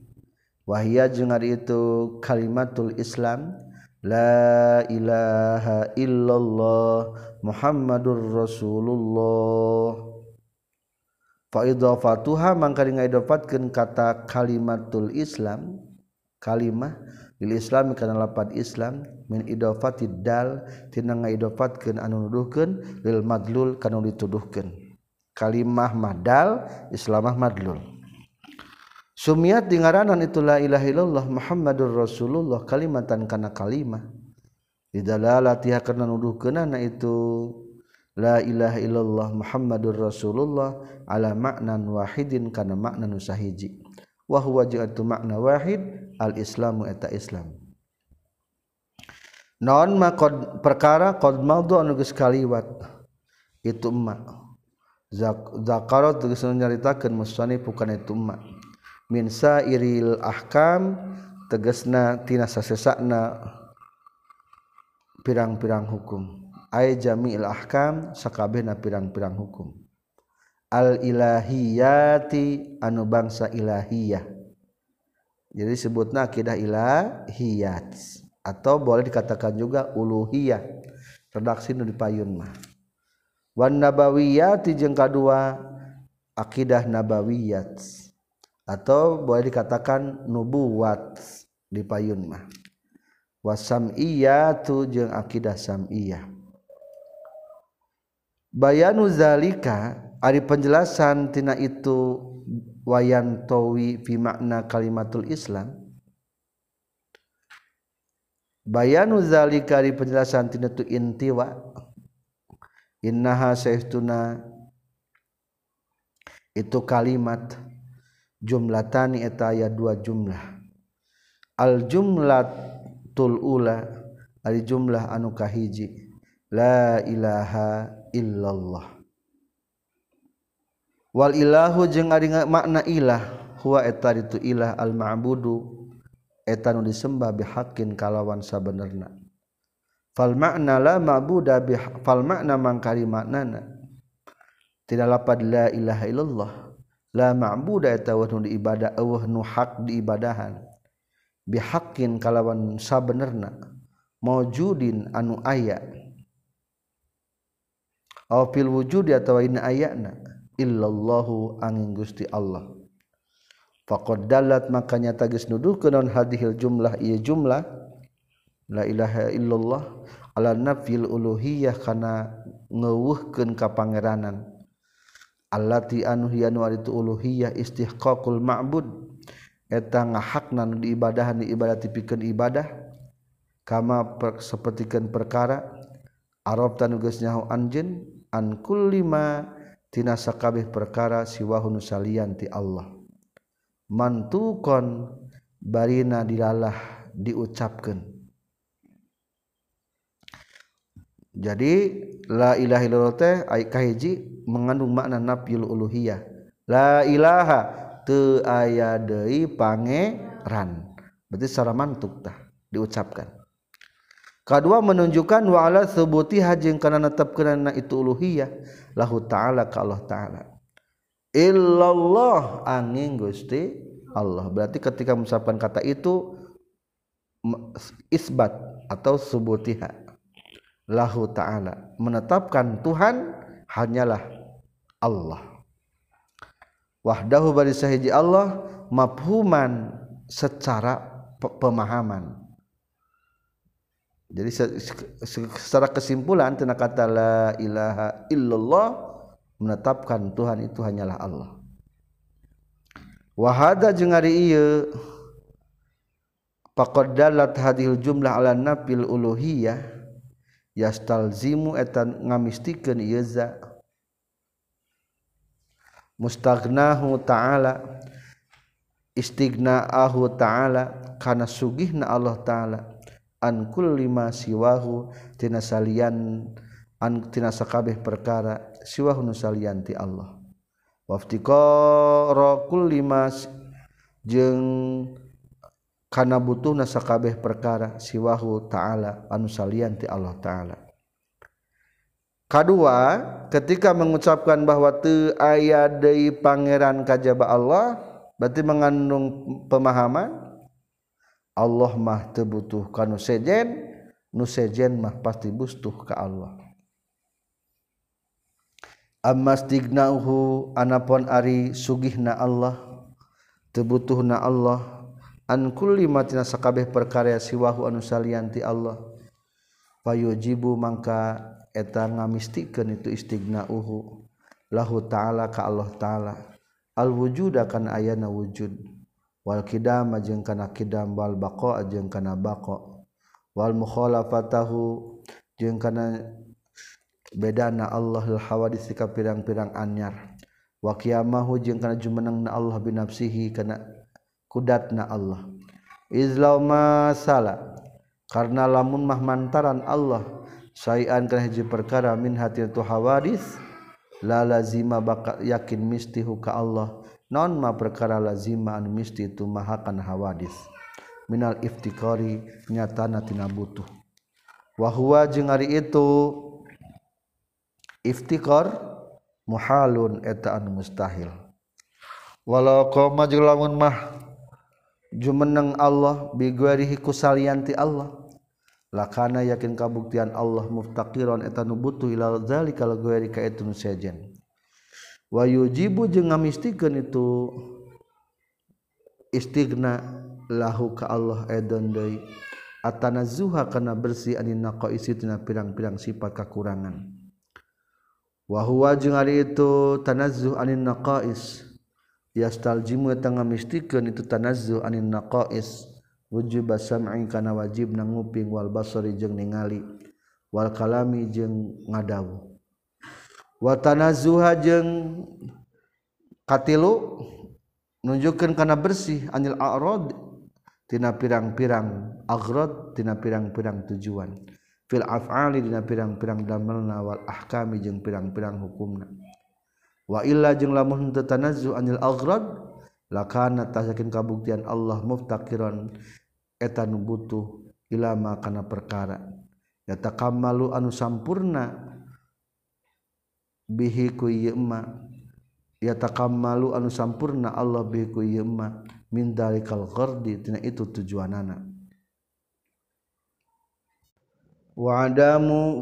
Wahia jeung ari itu kalimatul Islam la ilaha illallah Muhammadur Rasulullah. Fa idhafatuha mangka ngaidofatkeun kata kalimatul Islam kalimah lil Islam kana lafaz Islam min idhafatid dal tina ngaidofatkeun anu nuduhkeun lil madlul kana dituduhkeun. Kalimah madal Islamah madlul. Sumiat dingaranan itu la ilaha illallah Muhammadur Rasulullah kalimatan kana kalimah. Didalalatiha kana nuduhkeunana itu la ilaha illallah Muhammadur Rasulullah ala maknan wahidin kana makna nu sahiji. Wa huwa ja'atu makna wahid al-islamu eta Islam. Naon maqad perkara qad mawdu anu geus kaliwat itu emak Zakarat tegesan nyaritakeun musannif bukan itu ma min sairil ahkam tegasna tina sasesana pirang-pirang hukum ay jami'il ahkam sakabehna pirang-pirang hukum al ilahiyati anu bangsa ilahiyah jadi sebutna akidah ilahiyat atau boleh dikatakan juga uluhiyah redaksi nu dipayun mah wan nabawiyati jeung kadua akidah nabawiyat atau boleh dikatakan nubuwat di payun mah wasam'iyatu jeung akidah sam'iyah bayanu zalika ari penjelasan tina itu wayantawi fi makna kalimatul Islam bayanu zalika ari penjelasan tina itu intiwa innaha saistuna itu kalimat jumlatani eta aya dua jumlah al jumlatul ula ari jumlah anu kahiji la ilaha illallah wal ilahu jeung ari makna ilah huwa eta itu ilah al ma'budu eta nu disembah bihaqqin kalawan sabenerna fal makna la ma'buda bi fal makna mangkari maknana tidak lapad la ilaha illallah la ma'buda eta wahnu di ibadah wahnu hak di ibadahan bi haqqin kalawan sabenerna maujudin anu aya aw fil wujudi atawa in ayana illallahu angin Gusti Allah faqad dalat makanya tagis nuduhkeun naon hadhil jumlah ieu jumlah la ilaha illallah ala nafil uluhiyah kana ngeuweuhkeun ka pangeranan allati anu hianu aritu uluhiyah istihqaqul ma'bud eta ngahakna nu diibadahan ibadah tipikeun ibadah kama per, sapertikeun perkara arab tanu geus nyaho anjeun an kulli ma tina sakabeh perkara siwahun salian ti Allah mantukon barina dilalah diucapkeun. Jadi la ilaha illallah teh kahiji mengandung makna nafyul uluhiyah. La ilaha teu aya deui pangeran. Berarti secara mantuk tah diucapkan. Kadua menunjukkan wa ala tsubuti hajing kana netepkeunna itu uluhiyah lahu ta'ala ka Allah ta'ala. Illallah angin Gusti Allah. Berarti ketika mengucapkan kata itu isbat atau tsubutiha lahu ta'ala menetapkan Tuhan hanyalah Allah wahdahu bari sahiji Allah mafhuman secara pemahaman. Jadi secara kesimpulan tentang kata la ilaha illallah menetapkan Tuhan itu hanyalah Allah. Wa hada jeung ari ieu faqad dalat hadhil jumlah ala nafil uluhiyah yastalzimu etan ngamistikeun ieu za mustaghnahu ta'ala istighna'ahu ta'ala kana sugihna Allah ta'ala an kulli ma siwahu tina salian an tina sakabeh perkara siwahu nusalian ti Allah waftiqara kulli ma jeung kana butuhna sakabeh perkara siwahu ta'ala anu salian ti Allah ta'ala. Kadua, ketika mengucapkan bahwa teu aya deui pangeran kajaba Allah, berarti mengandung pemahaman Allah mah teu butuh ka nu sejen, nu sejen mah pasti butuh ka Allah. Ammastignauhu anapun ari sugihna Allah, teu butuhna Allah. An kulli matina sakabeh perkara siwahu anu salian ti Allah fayujibu mangka eta ngamistikeun itu istighna'uhu lahu ta'ala ka Allah ta'ala al wujuda kana ayana wujud wal qidam jeung kana qidam wal baqa jeung kana baqa wal mukhalafatahu jeung kana bedana Allahul hawadits ka pirang-pirang anyar wa qiyamahu jeung kana jumenengna Allah binafsihi kana kudatna Allah izlau masala karena lamun mah mantaran Allah sayan kana hiji perkara min hatil tu hawadis la lazima baka yakin mistihu ka Allah non ma perkara lazima an misti tu mahakan hawadis minal iftikari nyatana tina butuh wa huwa jeung ari itu iftikar muhalun eta an mustahil walau qoma jeung lamun mah jumeneng Allah biguarihi kusalianti Allah lakana yakin kabuktian Allah muftaqiron eta nu butuh ila zalika laguari ka eta nu sejen wa yujibu jeung ngamistikeun itu istighna lahu ka Allah edon deui atanazzuha kana bersih anin naqaisi tina pirang-pirang sifat kakurangan wa huwa jeung ari itu tanazzuh anin naqais yastaljimu eta ngamistikeun itu tanazzuh anin naqais wujub sam'i kana wajib nguping wal basari jeung ningali wal kalami jeung ngadawu wa tanazzuha jeung katilu nunjukkeun kana bersih anil a'rad tina pirang-pirang aghrad tina pirang-pirang tujuan fil af'ali tina pirang-pirang damelna wal ahkami jeung pirang-pirang hukumna wa illa jeung lamun teu tanazzu anil aghrad lakana tasakin kabuktian Allah muftakiran eta nu butuh ilama kana perkara yatakammalu anu sampurna bihi ku yema yatakammalu anu sampurna Allah bihi ku yema min dalikal ghardi tina itu tujuanana wa adamu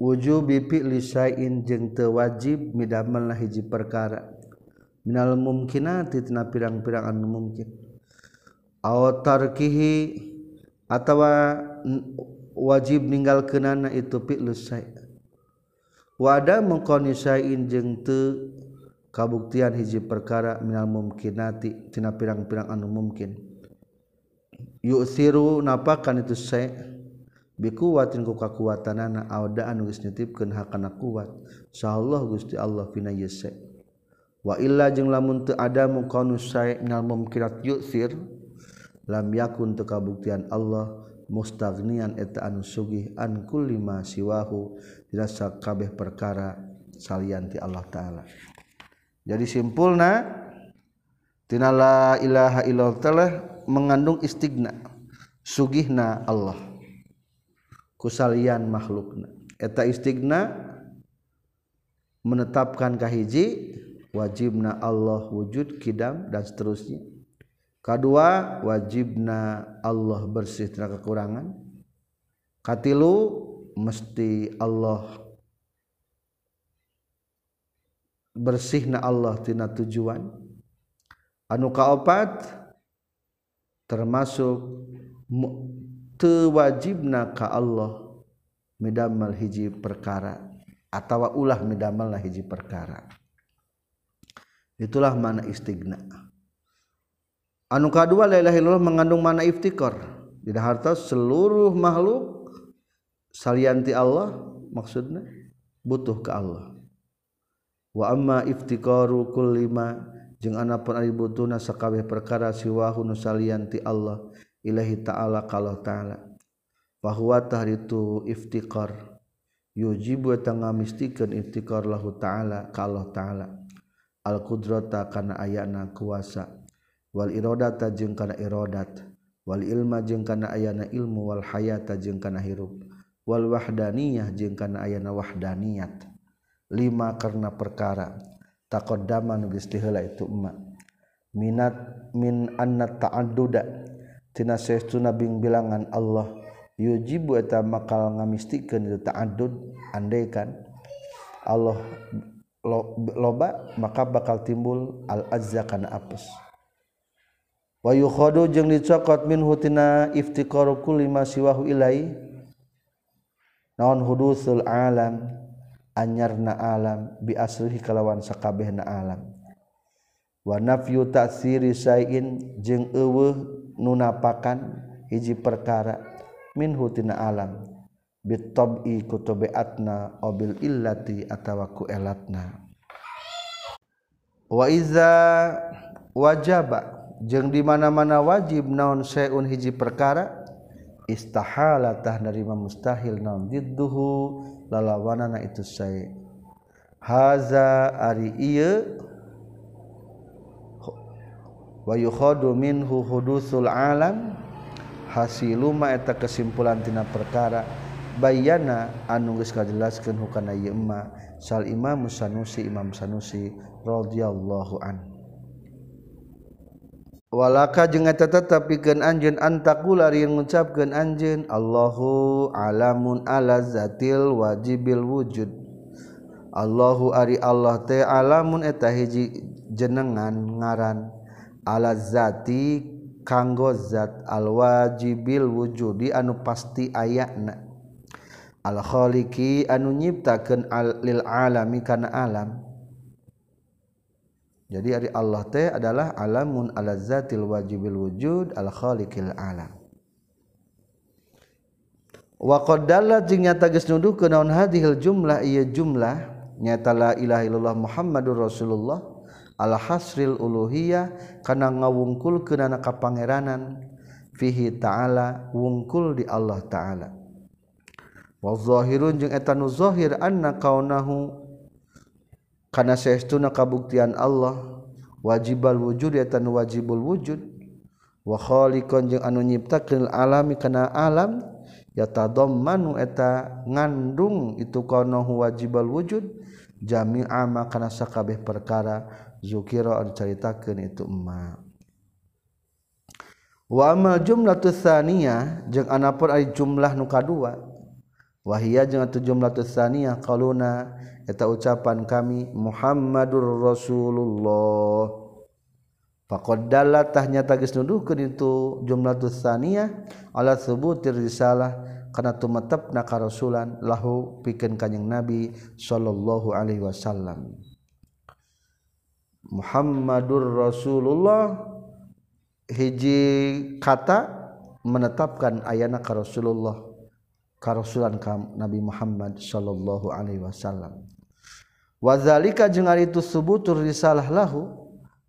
wujubi fi'li syai'in jeung teu wajib midamelna hiji perkara minal mumkinati tina pirang-pirang anu mungkin aw tarkihi atawa wajib ninggalkeunana itu fi'lu syai' wa adam mungkoni syai'in jeung teu kabuktian hiji perkara minal mumkinati tina pirang-pirang anu mungkin yu'siru napakan itu syai' bikuwatin ku kakuwatanana awdaan geus nitipkeun hakana kuat insyaallah Gusti Allah fina yasa wa illa jeung lamun teu ada mukanu sae nal mumkirat yusir lam yakun teu kabuktian Allah mustaghnian eta anu sugih an kulli ma siwahu dina sakabeh perkara salian ti Allah taala. Jadi simpulna tina la ilaha illallah mengandung istighna sugihna Allah kusalian makhlukna eta istighna menetapkan kahiji wajibna Allah wujud qidam dan seterusnya kadua wajibna Allah bersih tina kekurangan katilu mesti Allah bersihna Allah tina tujuan anu kaopat termasuk tewajibna ka Allah midamal hiji perkara atawa ulah midamal lah hiji perkara. Itulah mana istighna. Anu kadua la ilaha illallah mengandung mana iftikar. Di harta seluruh makhluk salianti Allah maksudnya butuh ke Allah. Wa amma iftikaru kullima jeung anapun ari butuhna sakabeh perkara siwahu nu salianti Allah ilahi ta'ala kalau ta'ala. Bahwa tahritu iftikar yujibu tangamistikeun iftikar lahu ta'ala kalau ta'ala. Al qudrata kana ayana kuasa wal iradata jeung kana iradat wal ilma jeung kana ayana ilmu wal hayata jeung kana hirup wal wahdaniyah jeung kana ayana wahdaniyat. Lima karena perkara taqaddama nu geus tiheula itu emma minat min anna ta'adduda tina saestuna bing bilangan Allah yujibu eta makal ngamistikeun ta'addud andaikan Allah loba maka bakal timbul al-azza kana apes wa yukhadu jeung dicokot minhu tina iftikaru kulli ma siwahu ilai naon hudusul alam anyarna alam bi asrihi kalawan sakabehna alam wa nafyu ta'siri sayin jeung eueuh nu napakan hiji perkara minhu tina alam bitab'i kutubi'atna obil illati atawa ku'elatna wa iza wajaba jeung di mana-mana wajib naon saeun hiji perkara istahala tah narima mustahil naon didduhu lalawanana itu sae haza ari ieu wa yukhadu minhu hudusul alam hasiluma eta kesimpulan tina perkara bayana anu geus kajelaskeun hukana ieu emma sal Imam Sanusi Imam Sanusi radhiyallahu an walaka jeung eta tetepikeun anjeun antakula ari ngucapkeun anjeun Allahu alamun ala zatil wajibil wujud Allahu ari Allah teh alamun eta hiji jenengan ngaran ala zati kanggo zat al wajibil wujudi anu pasti ayana al khaliqi anu nyiptakeun al lil alami kana alam. Jadi ari Allah teh adalah alamun ala zatil wajibil wujud al khaliqil alam. Wa qad dalla jeung nyata geus nuduhkeun naon hadhil jumlah ieu jumlah nyata la ilaha illallah muhammadur rasulullah al hasril uluhiyah kana ngawungkulkeun kana kapangeranan fihi ta'ala wungkul di Allah ta'ala. Wa zahirun jeung eta nu zahir anna kaunahu kana saestuna kabuktian Allah wajibal wujud eta nu wajibul wujud wa khaliqan jeung anu nyiptakeun alami kana alam yatadammanu eta ngandung itu kaunahu wajibal wujud jami'a ma kana sakabeh perkara zukira anu caritakeun itu emma wa amal jumlatus tsaniyah jeung anapun ari jumlah nu kadua wahia jeung atuh jumlah tsaniyah qauluna eta ucapan kami Muhammadur Rasulullah faqad dallat tahnyata geus nuduhkeun itu jumlah tsaniyah ala subutir risalah kana tumetepna ka rasulan lahu pikeun kanjing Nabi sallallahu alaihi wasallam Muhammadur Rasulullah hiji kata menetapkan ayana ka Rasulullah karasulan kam Nabi Muhammad sallallahu alaihi wasallam wa zalika jeung ari itu subutur risalah lahu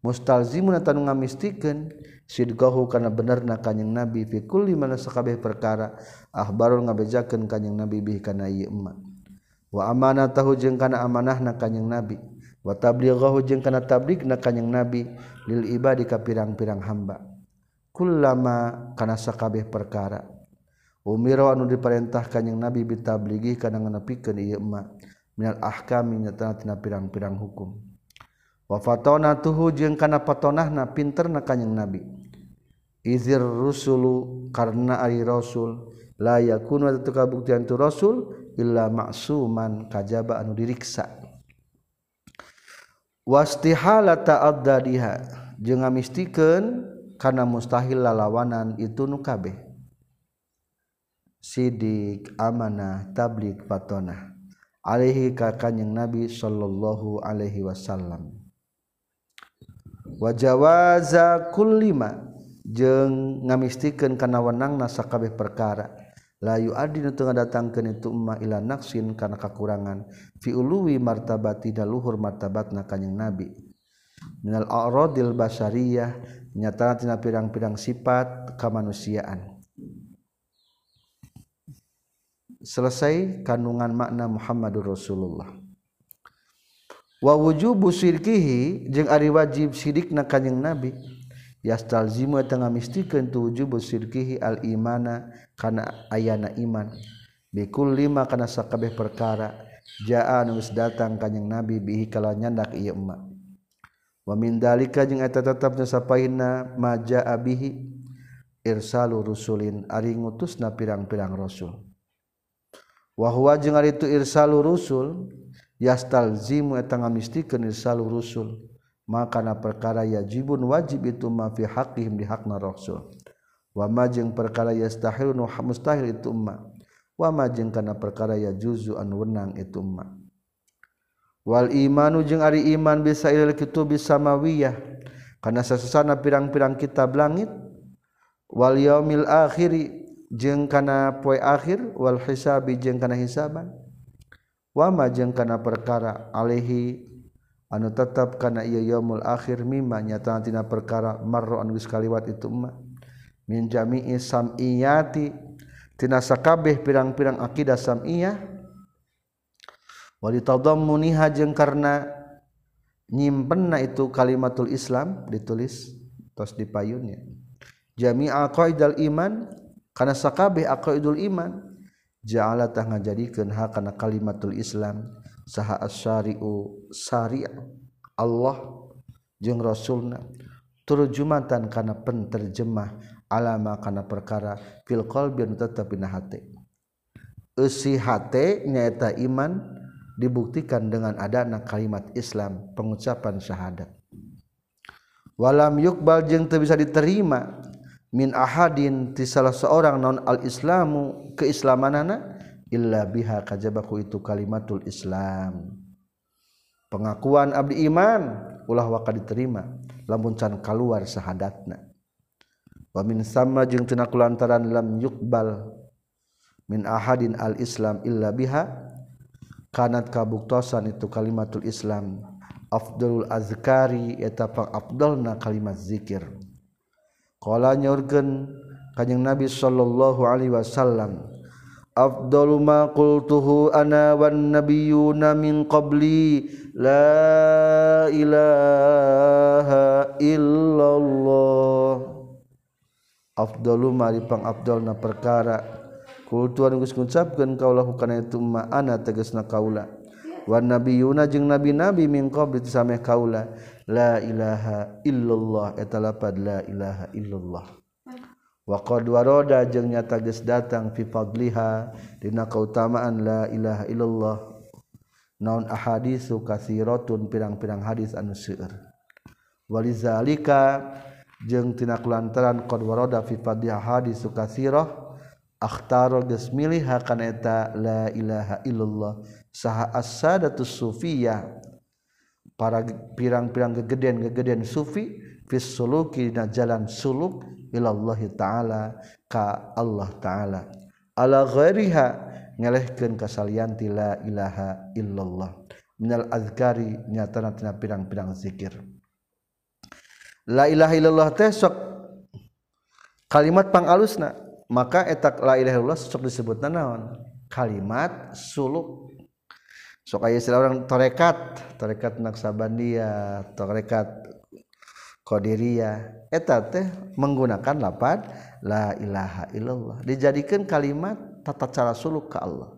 mustalzimun tanu ngamistikeun sidqahu kana benerna kanjing Nabi fi kulli mana sakabeh perkara ahbarul ngabejakeun kanjing Nabi bi kana ieu emma wa amanatahu jeung kana amanahna kanjing Nabi wa tablighahu jeung kana tablighna kanjing Nabi lil ibadi ka pirang-pirang hamba kullama kana sakabeh perkara umiro anu diperintah kanjing Nabi bitablighi kana nganepikeun ieu emma minal ahkami nyata tina pirang-pirang hukum wa fatonatuhu jeung kana patonahna pinterna kanjing Nabi izir rusulu karna ari rasul la yakunu atuh kabuktian tu rasul illa ma'suman kajaba anu diriksa wastihala ta'addadiha jeung ngamistikeun karena mustahil lalawanan itu nu kabeh sidik, amanah, tablik, patonah alaihi ka kanjing Nabi sallallahu alaihi wasallam. Wa jawaza kullima jeung ngamistikeun kana wenangna sakabeh perkara la yu'adinu teu ngadatangkeun itu umma ila naqsin kana kakurangan fi uluwi martabati daluhur martabatna kanjing Nabi minal a'radil basariyah nyatana tina pirang-pirang sifat kamanusiaan. Selesai kandungan makna Muhammadur Rasulullah. Wa wujubu syirkihi jeung ari wajib sidikna kanjing Nabi yastalzimu eta ngamistikeun tu wujubu syirkihi al imana kana ayana iman bikulli ma kana sakabeh perkara jaa anu datang kanjing Nabi bihi kala nyandak ieu emma wa min dalika jeung eta tetep sapaina ma jaa bihi irsalu rusulin ari ngutusna pirang-pirang rasul. Wahwa jeung ari tu irsalu rusul yastalzimu eta ngamistikeun irsalu rusul maka na perkara yajibun wajib itu ma fi haqqihim di hakna rasul wa ma jeung perkara yastahilun mustahil itu ma wa ma jeung kana perkara yajuzu an wenang itu ma wal imanu jeung ari iman bisa ilal kitubi samawiyah kana sasasana pirang-pirang kitab langit wal yaumil akhiri jeung kana poe akhir wal hisabi jeung kana hisaban wa ma jeung kana perkara alaihi anu tetap kana ieu yaumul akhir mimma nyatana tina perkara marra anu geus kaliwat itu ma min jami'i sam'iyati tina sakabeh pirang-pirang akidah sam'iyah walitadammuniha jeung karna nyimpenna itu kalimatul Islam ditulis tos dipayunnya jami'a qaidal iman kana sakabeh aqidul iman ja'ala tah ngajadikeun ha kana kalimatul Islam saha asyari'u syari'a Allah jeung rasulna turjumatan kana penterjemah alama kana perkara fil qalbi nu tetep dina hate eusi hate nyaeta iman dibuktikan dengan adana kalimat Islam pengucapan syahadat walam yuqbal jeung teu bisa diterima min ahadin ti salah seorang non al-islamu keislamanana illa biha kajabaku itu kalimatul Islam pengakuan abdi iman ulah waka diterima lamun can kaluar sahadatna wa min samma jeung tina kulantaran lam yuqbal min ahadin al-islam illa biha kanat kabuktosan itu kalimatul Islam afdalul azkari eta pangafdalna kalimat zikir. Qala nyorkeun kanjing Nabi sallallahu alaihi wasallam afdalu ma qultuhu ana wan nabiyuna min qabli la ilaha illallah afdalu ma ripang afdalna perkara qultu anu geus ngucapkeun kaulah kana eta ma ana tegasna kaula wan nabiyuna jeung nabi-nabi min qabli sameh kaula la ilaha illallah eta lapad la ilaha illallah wa qad warada jeung nyata geus datang fi fadliha dina kautamaan la ilaha illallah naun ahaditsu katsiratun pirang-pirang hadis anu seueur walizalika jeung tina kulantaran qad warada fi fadliha haditsu katsirah akhtaro geus milih kana eta la ilaha illallah saha as-sadatus sufiyah para pirang-pirang gegeden-gegeden sufi fis suluki dina jalan suluk ilallahi ta'ala ka Allah ta'ala ala ghairiha ngelehkeun kasalianti la ilaha illallah minal azkari nyatana tina pirang-pirang zikir la ilaha illallah teh sok kalimat pangalusna maka etak la ilaha illallah sok disebutna naon kalimat suluk. Sok aya istilah orang tarekat, tarekat Naksabandiyah, tarekat Qadiriyah. Eta teh menggunakan lafaz la ilaha illallah. Dijadikan kalimat tata cara suluk ke Allah.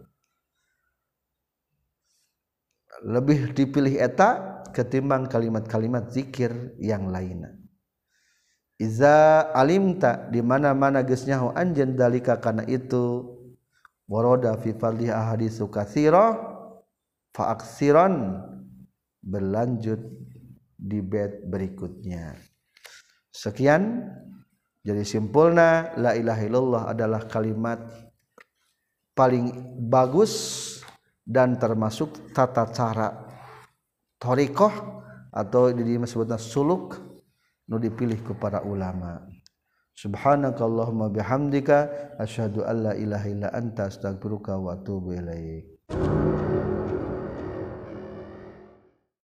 Lebih dipilih eta ketimbang kalimat-kalimat zikir yang lainnya. Iza alimta di mana-mana geus nyaho anjeun dalika kana itu warada fi fadli ahaditsu katsira. Fa'aksiran berlanjut di bait berikutnya. Sekian. Jadi simpulna la ilaha illallah adalah kalimat paling bagus dan termasuk tata cara thariqah atau disebutna suluk nu dipilih ku para ulama. Subhanakallahumma bihamdika asyhadu an la ilaha illa anta astaghfiruka wa atubu ilaik.